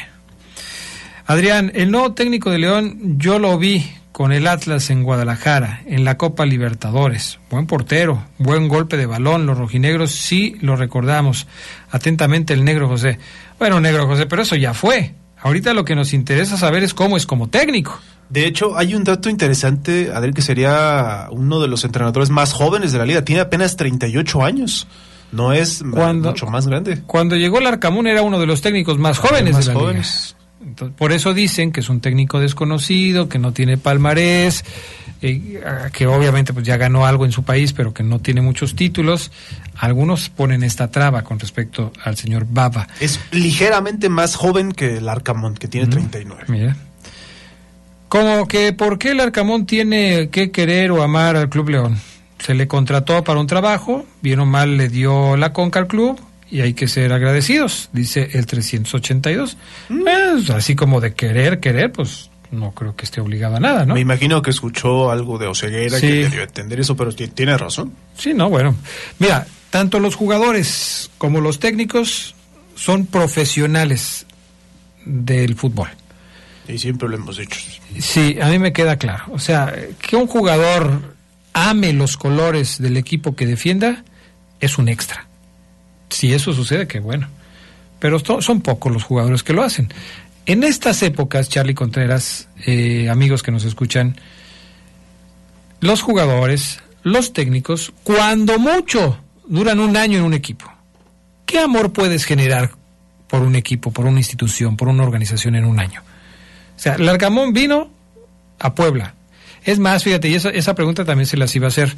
Adrián, el nuevo técnico de León, yo lo vi con el Atlas en Guadalajara, en la Copa Libertadores. Buen portero, buen golpe de balón, los rojinegros sí lo recordamos. Atentamente el Negro José. Bueno, Negro José, pero eso ya fue. Ahorita lo que nos interesa saber es cómo es como técnico. De hecho, hay un dato interesante, Adrián, que sería uno de los entrenadores más jóvenes de la liga. Tiene apenas treinta y ocho años. No es cuando, mucho más grande. Cuando llegó Larcamón era uno de los técnicos más jóvenes más de la jóvenes. liga. Entonces, por eso dicen que es un técnico desconocido, que no tiene palmarés, eh, que obviamente pues ya ganó algo en su país, pero que no tiene muchos títulos. Algunos ponen esta traba con respecto al señor Bava. Es ligeramente más joven que Larcamón, que tiene mm, treinta y nueve. Mira. Como que, ¿por qué Larcamón tiene que querer o amar al Club León? Se le contrató para un trabajo, bien o mal le dio la Conca al club, y hay que ser agradecidos, dice el trescientos ochenta y dos. Mm. Pues, así como de querer, querer, pues no creo que esté obligado a nada, ¿no? Me imagino que escuchó algo de Oseguera, sí, que le dio a entender eso, pero tiene razón. Sí, no, bueno. Mira, tanto los jugadores como los técnicos son profesionales del fútbol. Y siempre lo hemos dicho. Sí, a mí me queda claro. O sea, que un jugador ame los colores del equipo que defienda es un extra. Si eso sucede, qué bueno. Pero son pocos los jugadores que lo hacen. En estas épocas, Charlie Contreras, eh, amigos que nos escuchan, los jugadores, los técnicos, cuando mucho, duran un año en un equipo. ¿Qué amor puedes generar por un equipo, por una institución, por una organización en un año? O sea, Larcamón vino a Puebla. Es más, fíjate, y esa, esa pregunta también se las iba a hacer,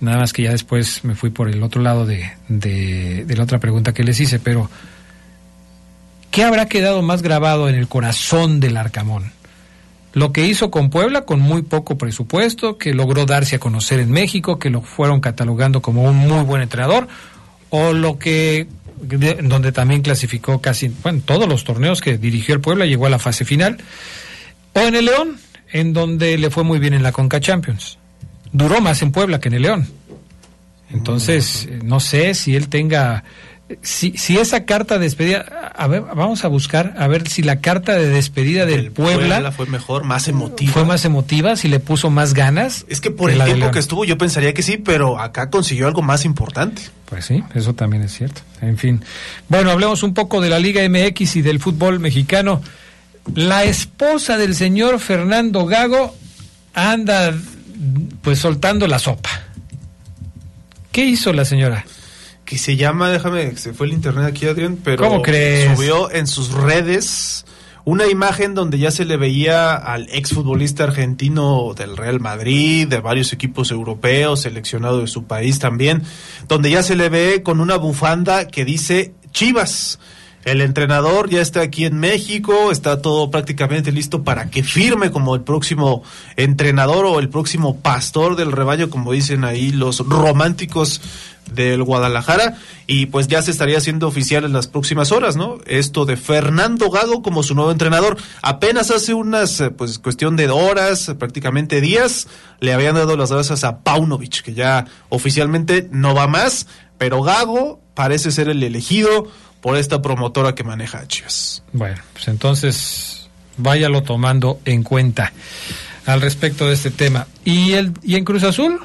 nada más que ya después me fui por el otro lado de, de, de la otra pregunta que les hice, pero ¿qué habrá quedado más grabado en el corazón del Larcamón? Lo que hizo con Puebla con muy poco presupuesto, que logró darse a conocer en México, que lo fueron catalogando como un muy buen entrenador, o lo que... De, donde también clasificó casi, bueno, todos los torneos que dirigió el Puebla, llegó a la fase final, o en el León, en donde le fue muy bien en la CONCACHAMPIONS. Duró más en Puebla que en el León. Entonces, no sé si él tenga, si, si esa carta de despedida, a ver, vamos a buscar, a ver si la carta de despedida del Puebla, Puebla fue mejor, más emotiva. Fue más emotiva, si le puso más ganas. Es que por el tiempo que estuvo yo pensaría que sí, pero acá consiguió algo más importante. Pues sí, eso también es cierto. En fin. Bueno, hablemos un poco de la Liga M X y del fútbol mexicano. La esposa del señor Fernando Gago anda, pues, soltando la sopa. ¿Qué hizo la señora? Que se llama, déjame, se fue el internet aquí, Adrián, pero... ¿Cómo crees? Subió en sus redes una imagen donde ya se le veía al exfutbolista argentino del Real Madrid, de varios equipos europeos, seleccionado de su país también, donde ya se le ve con una bufanda que dice Chivas. El entrenador ya está aquí en México, está todo prácticamente listo para que firme como el próximo entrenador o el próximo pastor del rebaño, como dicen ahí los románticos del Guadalajara, y pues ya se estaría haciendo oficial en las próximas horas, ¿no? Esto de Fernando Gago como su nuevo entrenador. Apenas hace unas, pues, cuestión de horas, prácticamente días, le habían dado las gracias a Paunovic, que ya oficialmente no va más, pero Gago parece ser el elegido por esta promotora que maneja a Chivas. Bueno, pues entonces váyalo tomando en cuenta al respecto de este tema. ¿Y el y en Cruz Azul?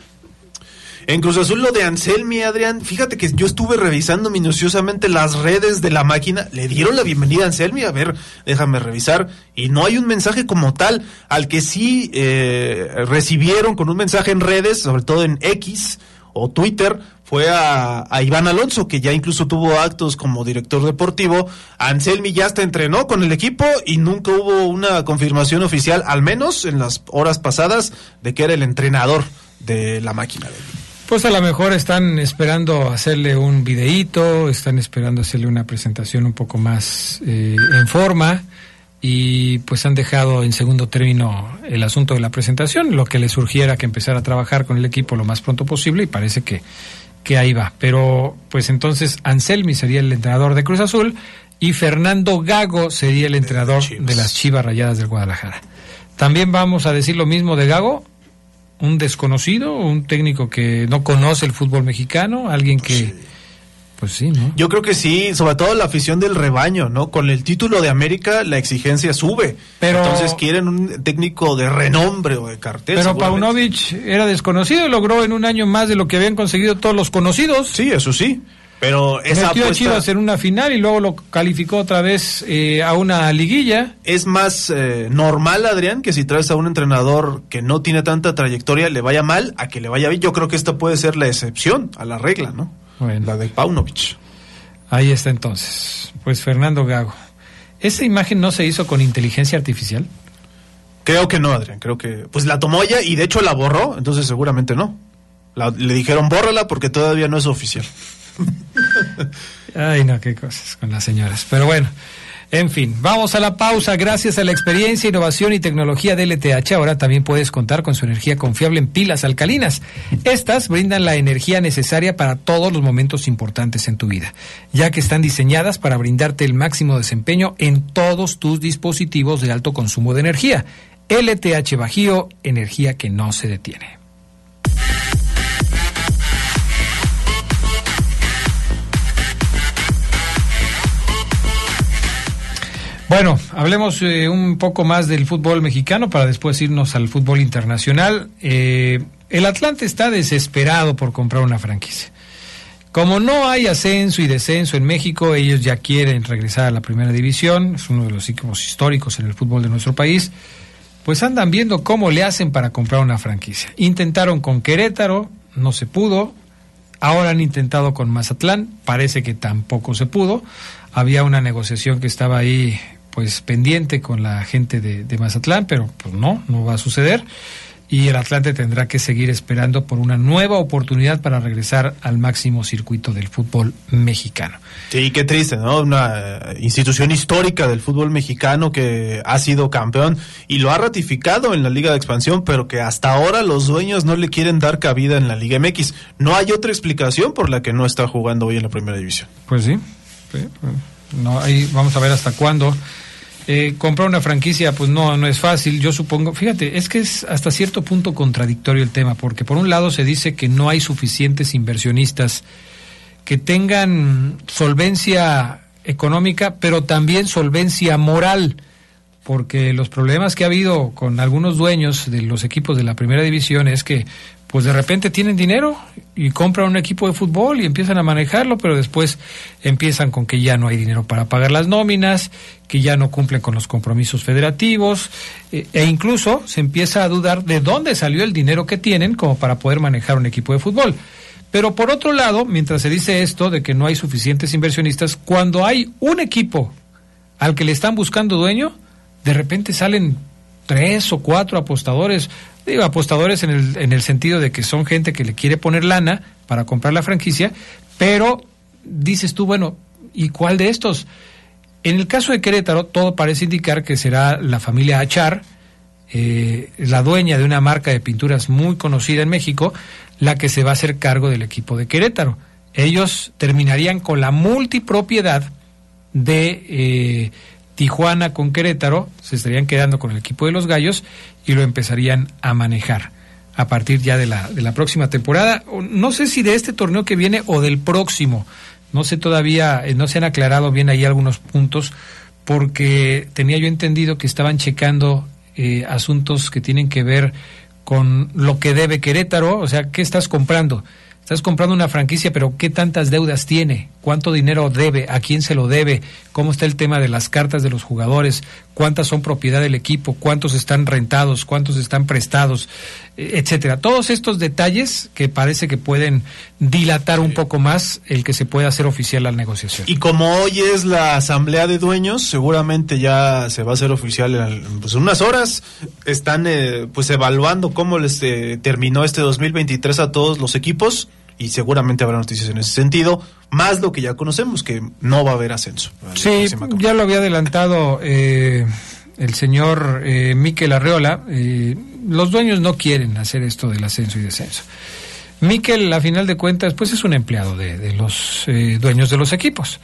En Cruz Azul lo de Anselmi, Adrián, fíjate que yo estuve revisando minuciosamente las redes de la máquina, le dieron la bienvenida a Anselmi, a ver, déjame revisar, y no hay un mensaje como tal. Al que sí eh, recibieron con un mensaje en redes, sobre todo en X o Twitter, fue a, a Iván Alonso, que ya incluso tuvo actos como director deportivo. Anselmi ya hasta entrenó con el equipo y nunca hubo una confirmación oficial, al menos en las horas pasadas, de que era el entrenador de la máquina. Pues a lo mejor están esperando hacerle un videíto, están esperando hacerle una presentación un poco más eh, en forma, y pues han dejado en segundo término el asunto de la presentación. Lo que le surgiera que empezara a trabajar con el equipo lo más pronto posible, y parece que, que ahí va. Pero pues entonces Anselmi sería el entrenador de Cruz Azul y Fernando Gago sería el entrenador de, de las Chivas Rayadas del Guadalajara. También vamos a decir lo mismo de Gago. Un desconocido, un técnico que no conoce el fútbol mexicano, alguien que... Sí. Pues sí, ¿no? Yo creo que sí, sobre todo la afición del rebaño, ¿no? Con el título de América la exigencia sube. Pero... Entonces quieren un técnico de renombre o de cartel. Pero Paunovic era desconocido y logró en un año más de lo que habían conseguido todos los conocidos. Sí, eso sí. Pero esa metió apuesta... a Chivas en una final y luego lo calificó otra vez eh, a una liguilla. Es más eh, normal, Adrián, que si traes a un entrenador que no tiene tanta trayectoria le vaya mal a que le vaya bien. Yo creo que esta puede ser la excepción a la regla, ¿no? Bueno, la de Paunovic. Ahí está entonces. Pues Fernando Gago. ¿Esa imagen no se hizo con inteligencia artificial? Creo que no, Adrián. Creo que... Pues la tomó ella y de hecho la borró, entonces seguramente no. La... Le dijeron bórrala porque todavía no es oficial. Ay, no, qué cosas con las señoras. Pero bueno, En fin, vamos a la pausa. Gracias a la experiencia, innovación y tecnología de L T H, ahora también puedes contar con su energía confiable en pilas alcalinas. Estas brindan la energía necesaria para todos los momentos importantes en tu vida, ya que están diseñadas para brindarte el máximo desempeño en todos tus dispositivos de alto consumo de energía. L T H Bajío, energía que no se detiene. Bueno, hablemos eh, un poco más del fútbol mexicano para después irnos al fútbol internacional. Eh, el Atlante está desesperado por comprar una franquicia. Como no hay ascenso y descenso en México, ellos ya quieren regresar a la primera división. Es uno de los equipos históricos en el fútbol de nuestro país. Pues andan viendo cómo le hacen para comprar una franquicia. Intentaron con Querétaro, no se pudo. Ahora han intentado con Mazatlán, parece que tampoco se pudo. Había una negociación que estaba ahí pues pendiente con la gente de, de Mazatlán, pero pues no, no va a suceder, y el Atlante tendrá que seguir esperando por una nueva oportunidad para regresar al máximo circuito del fútbol mexicano. Sí, qué triste, ¿no? Una institución histórica del fútbol mexicano que ha sido campeón y lo ha ratificado en la Liga de Expansión, pero que hasta ahora los dueños no le quieren dar cabida en la Liga M X. No hay otra explicación por la que no está jugando hoy en la primera división. Pues sí, sí, no, ahí vamos a ver hasta cuándo. Eh, comprar una franquicia, pues no, no es fácil, yo supongo. Fíjate, es que es hasta cierto punto contradictorio el tema, porque por un lado se dice que no hay suficientes inversionistas que tengan solvencia económica, pero también solvencia moral, porque los problemas que ha habido con algunos dueños de los equipos de la primera división es que, pues de repente tienen dinero y compran un equipo de fútbol y empiezan a manejarlo, pero después empiezan con que ya no hay dinero para pagar las nóminas, que ya no cumplen con los compromisos federativos, eh, e incluso se empieza a dudar de dónde salió el dinero que tienen como para poder manejar un equipo de fútbol. Pero por otro lado, mientras se dice esto de que no hay suficientes inversionistas, cuando hay un equipo al que le están buscando dueño, de repente salen tres o cuatro apostadores. Digo, apostadores en el, en el sentido de que son gente que le quiere poner lana para comprar la franquicia, pero dices tú, bueno, ¿y cuál de estos? En el caso de Querétaro, todo parece indicar que será la familia Achar, eh, la dueña de una marca de pinturas muy conocida en México, la que se va a hacer cargo del equipo de Querétaro. Ellos terminarían con la multipropiedad de eh, Tijuana con Querétaro, se estarían quedando con el equipo de los Gallos y lo empezarían a manejar a partir ya de la, de la próxima temporada. No sé si de este torneo que viene o del próximo, no sé todavía, no se han aclarado bien ahí algunos puntos, porque tenía yo entendido que estaban checando eh, asuntos que tienen que ver con lo que debe Querétaro. O sea, ¿qué estás comprando? Estás comprando una franquicia, pero ¿qué tantas deudas tiene? ¿Cuánto dinero debe? ¿A quién se lo debe? ¿Cómo está el tema de las cartas de los jugadores? ¿Cuántas son propiedad del equipo? ¿Cuántos están rentados? ¿Cuántos están prestados? Etcétera. Todos estos detalles que parece que pueden dilatar un poco más el que se pueda hacer oficial la negociación. Y como hoy es la asamblea de dueños, seguramente ya se va a hacer oficial en, pues, unas horas. Están eh, pues evaluando cómo les eh, terminó este dos mil veintitrés a todos los equipos. Y seguramente habrá noticias en ese sentido, más lo que ya conocemos, que no va a haber ascenso. Sí, ya lo había adelantado eh, el señor eh, Mikel Arriola. Eh, los dueños no quieren hacer esto del ascenso y descenso. Mikel, a final de cuentas, pues es un empleado de, de los eh, dueños de los equipos.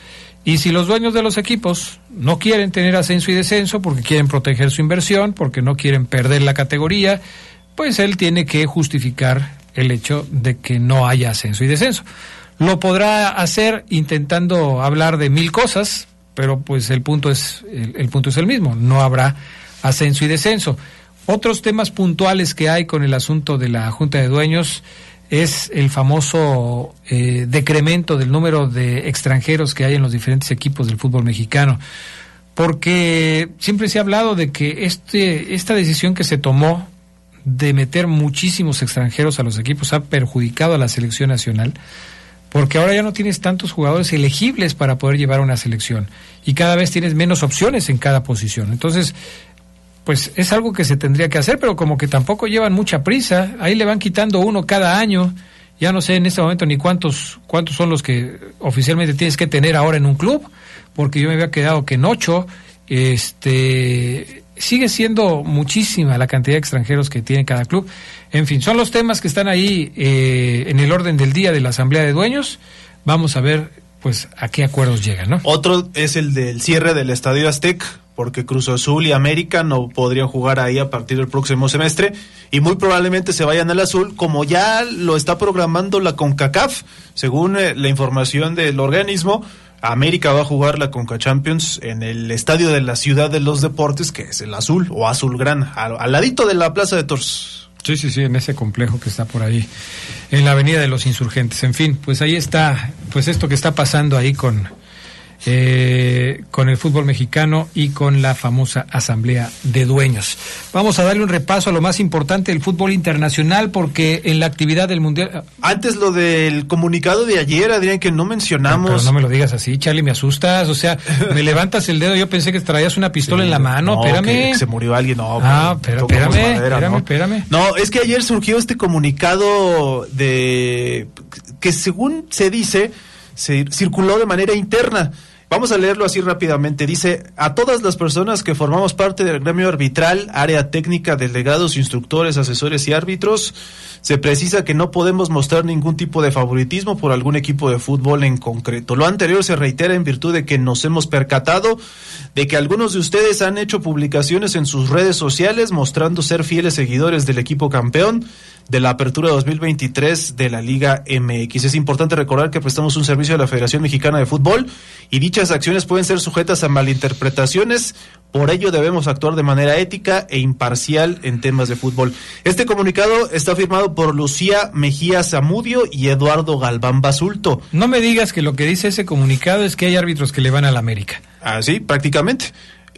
Y si los dueños de los equipos no quieren tener ascenso y descenso porque quieren proteger su inversión, porque no quieren perder la categoría, pues él tiene que justificar el hecho de que no haya ascenso y descenso. Lo podrá hacer intentando hablar de mil cosas, pero pues el punto es el, el punto es el mismo, no habrá ascenso y descenso. Otros temas puntuales que hay con el asunto de la Junta de Dueños es el famoso eh, decremento del número de extranjeros que hay en los diferentes equipos del fútbol mexicano, porque siempre se ha hablado de que este esta decisión que se tomó de meter muchísimos extranjeros a los equipos ha perjudicado a la selección nacional, porque ahora ya no tienes tantos jugadores elegibles para poder llevar una selección y cada vez tienes menos opciones en cada posición. Entonces, pues es algo que se tendría que hacer, pero como que tampoco llevan mucha prisa, ahí le van quitando uno cada año ya no sé en este momento ni cuántos cuántos son los que oficialmente tienes que tener ahora en un club, porque yo me había quedado que en ocho. Este, sigue siendo muchísima la cantidad de extranjeros que tiene cada club. En fin, son los temas que están ahí eh, en el orden del día de la Asamblea de Dueños. Vamos a ver, pues, a qué acuerdos llegan, ¿no? Otro es el del cierre del Estadio Aztec, porque Cruz Azul y América no podrían jugar ahí a partir del próximo semestre, y muy probablemente se vayan al azul, como ya lo está programando la CONCACAF, según eh, la información del organismo. América va a jugar la CONCACHAMPIONS en el Estadio de la Ciudad de los Deportes, que es el azul o azulgrana, al, al ladito de la Plaza de Toros. Sí, sí, sí, en ese complejo que está por ahí, en la Avenida de los Insurgentes. En fin, pues ahí está, pues esto que está pasando ahí con, eh, con el fútbol mexicano y con la famosa Asamblea de Dueños. Vamos a darle un repaso a lo más importante del fútbol internacional, porque en la actividad del Mundial... Antes lo del comunicado de ayer, Adrián, que no mencionamos... Pero, pero no me lo digas así, Charlie, me asustas, o sea, me levantas el dedo, yo pensé que traías una pistola, sí, en la mano, no, espérame... Que, que se murió alguien, no... Ah, pero, espérame, madera, espérame, ¿no? espérame... No, es que ayer surgió este comunicado de... que según se dice... se circuló de manera interna. Vamos a leerlo así rápidamente. Dice: a todas las personas que formamos parte del gremio arbitral, área técnica, delegados, instructores, asesores y árbitros, se precisa que no podemos mostrar ningún tipo de favoritismo por algún equipo de fútbol en concreto. Lo anterior se reitera en virtud de que nos hemos percatado de que algunos de ustedes han hecho publicaciones en sus redes sociales mostrando ser fieles seguidores del equipo campeón de la apertura dos mil veintitrés de la Liga M X. Es importante recordar que prestamos un servicio a la Federación Mexicana de Fútbol y dichas acciones pueden ser sujetas a malinterpretaciones, por ello debemos actuar de manera ética e imparcial en temas de fútbol. Este comunicado está firmado por Lucía Mejía Zamudio y Eduardo Galván Basulto. No me digas que lo que dice ese comunicado es que hay árbitros que le van a la América. Ah, sí, prácticamente.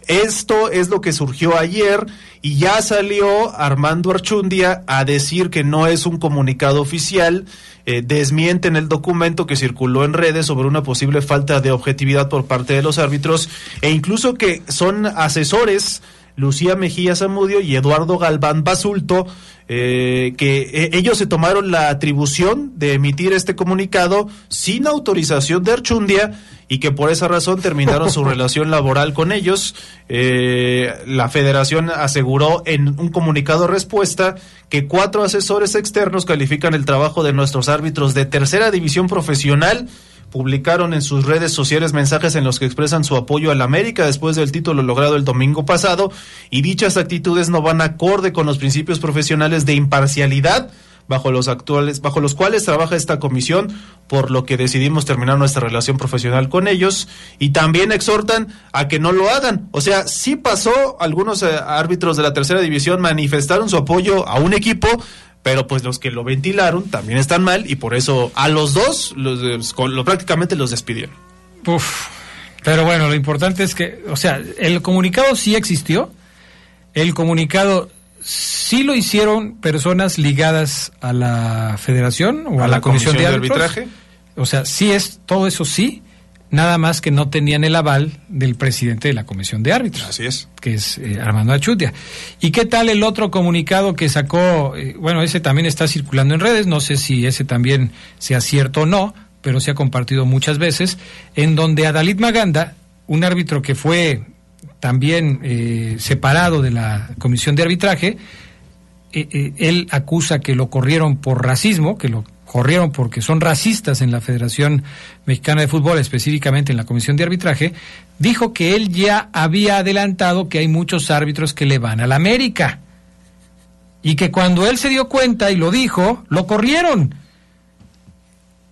Esto es lo que surgió ayer, y ya salió Armando Archundia a decir que no es un comunicado oficial. Eh, desmienten el documento que circuló en redes sobre una posible falta de objetividad por parte de los árbitros, e incluso que son asesores Lucía Mejía Zamudio y Eduardo Galván Basulto, eh, que eh, ellos se tomaron la atribución de emitir este comunicado sin autorización de Archundia, y que por esa razón terminaron su relación laboral con ellos. Eh, la federación aseguró en un comunicado respuesta que cuatro asesores externos califican el trabajo de nuestros árbitros de tercera división profesional. Publicaron en sus redes sociales mensajes en los que expresan su apoyo al América después del título logrado el domingo pasado, y dichas actitudes no van acorde con los principios profesionales de imparcialidad bajo los actuales, bajo los cuales trabaja esta comisión, por lo que decidimos terminar nuestra relación profesional con ellos, y también exhortan a que no lo hagan. O sea, sí pasó, algunos eh, árbitros de la tercera división manifestaron su apoyo a un equipo, pero pues los que lo ventilaron también están mal, y por eso a los dos los, los, los, prácticamente los despidieron. Uf, pero bueno, lo importante es que, o sea, el comunicado sí existió, el comunicado sí lo hicieron personas ligadas a la federación o a, a la, la comisión, comisión de, árbitros, de arbitraje, o sea, sí es, todo eso sí, nada más que no tenían el aval del presidente de la comisión de árbitros. Así es. Que es eh, Armando Archundia. ¿Y qué tal el otro comunicado que sacó? Eh, bueno, ese también está circulando en redes, no sé si ese también sea cierto o no, pero se ha compartido muchas veces, en donde Adalit Maganda, un árbitro que fue también eh, separado de la comisión de arbitraje, eh, eh, él acusa que lo corrieron por racismo, que lo corrieron porque son racistas en la Federación Mexicana de Fútbol, específicamente en la Comisión de Arbitraje, dijo que él ya había adelantado que hay muchos árbitros que le van a la América, y que cuando él se dio cuenta y lo dijo, lo corrieron.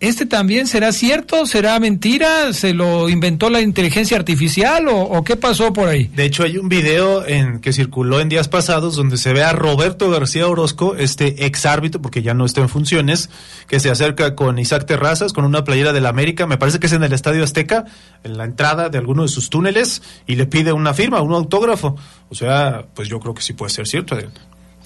¿Este también será cierto? ¿Será mentira? ¿Se lo inventó la inteligencia artificial? ¿O, o qué pasó por ahí? De hecho, hay un video en que circuló en días pasados donde se ve a Roberto García Orozco, este ex árbitro, porque ya no está en funciones, que se acerca con Isaac Terrazas con una playera del América, me parece que es en el Estadio Azteca, en la entrada de alguno de sus túneles, y le pide una firma, un autógrafo. O sea, pues yo creo que sí puede ser cierto, Adrián.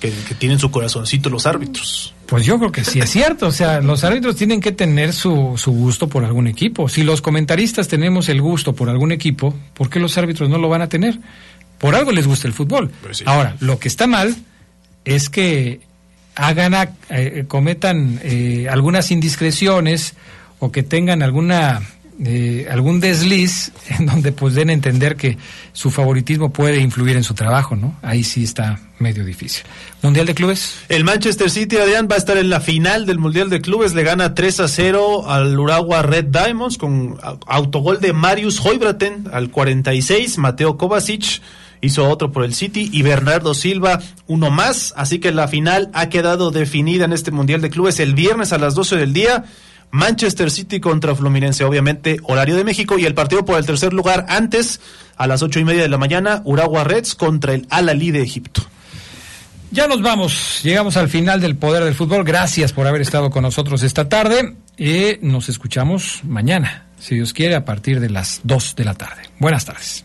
Que, que tienen su corazoncito los árbitros. Pues yo creo que sí es cierto, o sea, los árbitros tienen que tener su, su gusto por algún equipo. Si los comentaristas tenemos el gusto por algún equipo, ¿por qué los árbitros no lo van a tener? Por algo les gusta el fútbol. Pues sí. Ahora, lo que está mal es que hagan a, eh, cometan eh, algunas indiscreciones o que tengan alguna eh, algún desliz en donde pues den a entender que su favoritismo puede influir en su trabajo, ¿no? Ahí sí está medio difícil. ¿Mundial de Clubes? El Manchester City, Adrián, va a estar en la final del Mundial de Clubes, le gana tres a cero al Urawa Red Diamonds con autogol de Marius Højbjerg al cuarenta y seis, Mateo Kovacic hizo otro por el City y Bernardo Silva uno más, así que la final ha quedado definida en este Mundial de Clubes el viernes a las doce del día, Manchester City contra Fluminense, obviamente horario de México, y el partido por el tercer lugar antes, a las ocho y media de la mañana, Urawa Reds contra el Al Ahly de Egipto. Ya nos vamos, llegamos al final del Poder del Fútbol, gracias por haber estado con nosotros esta tarde, y nos escuchamos mañana, si Dios quiere, a partir de las dos de la tarde. Buenas tardes.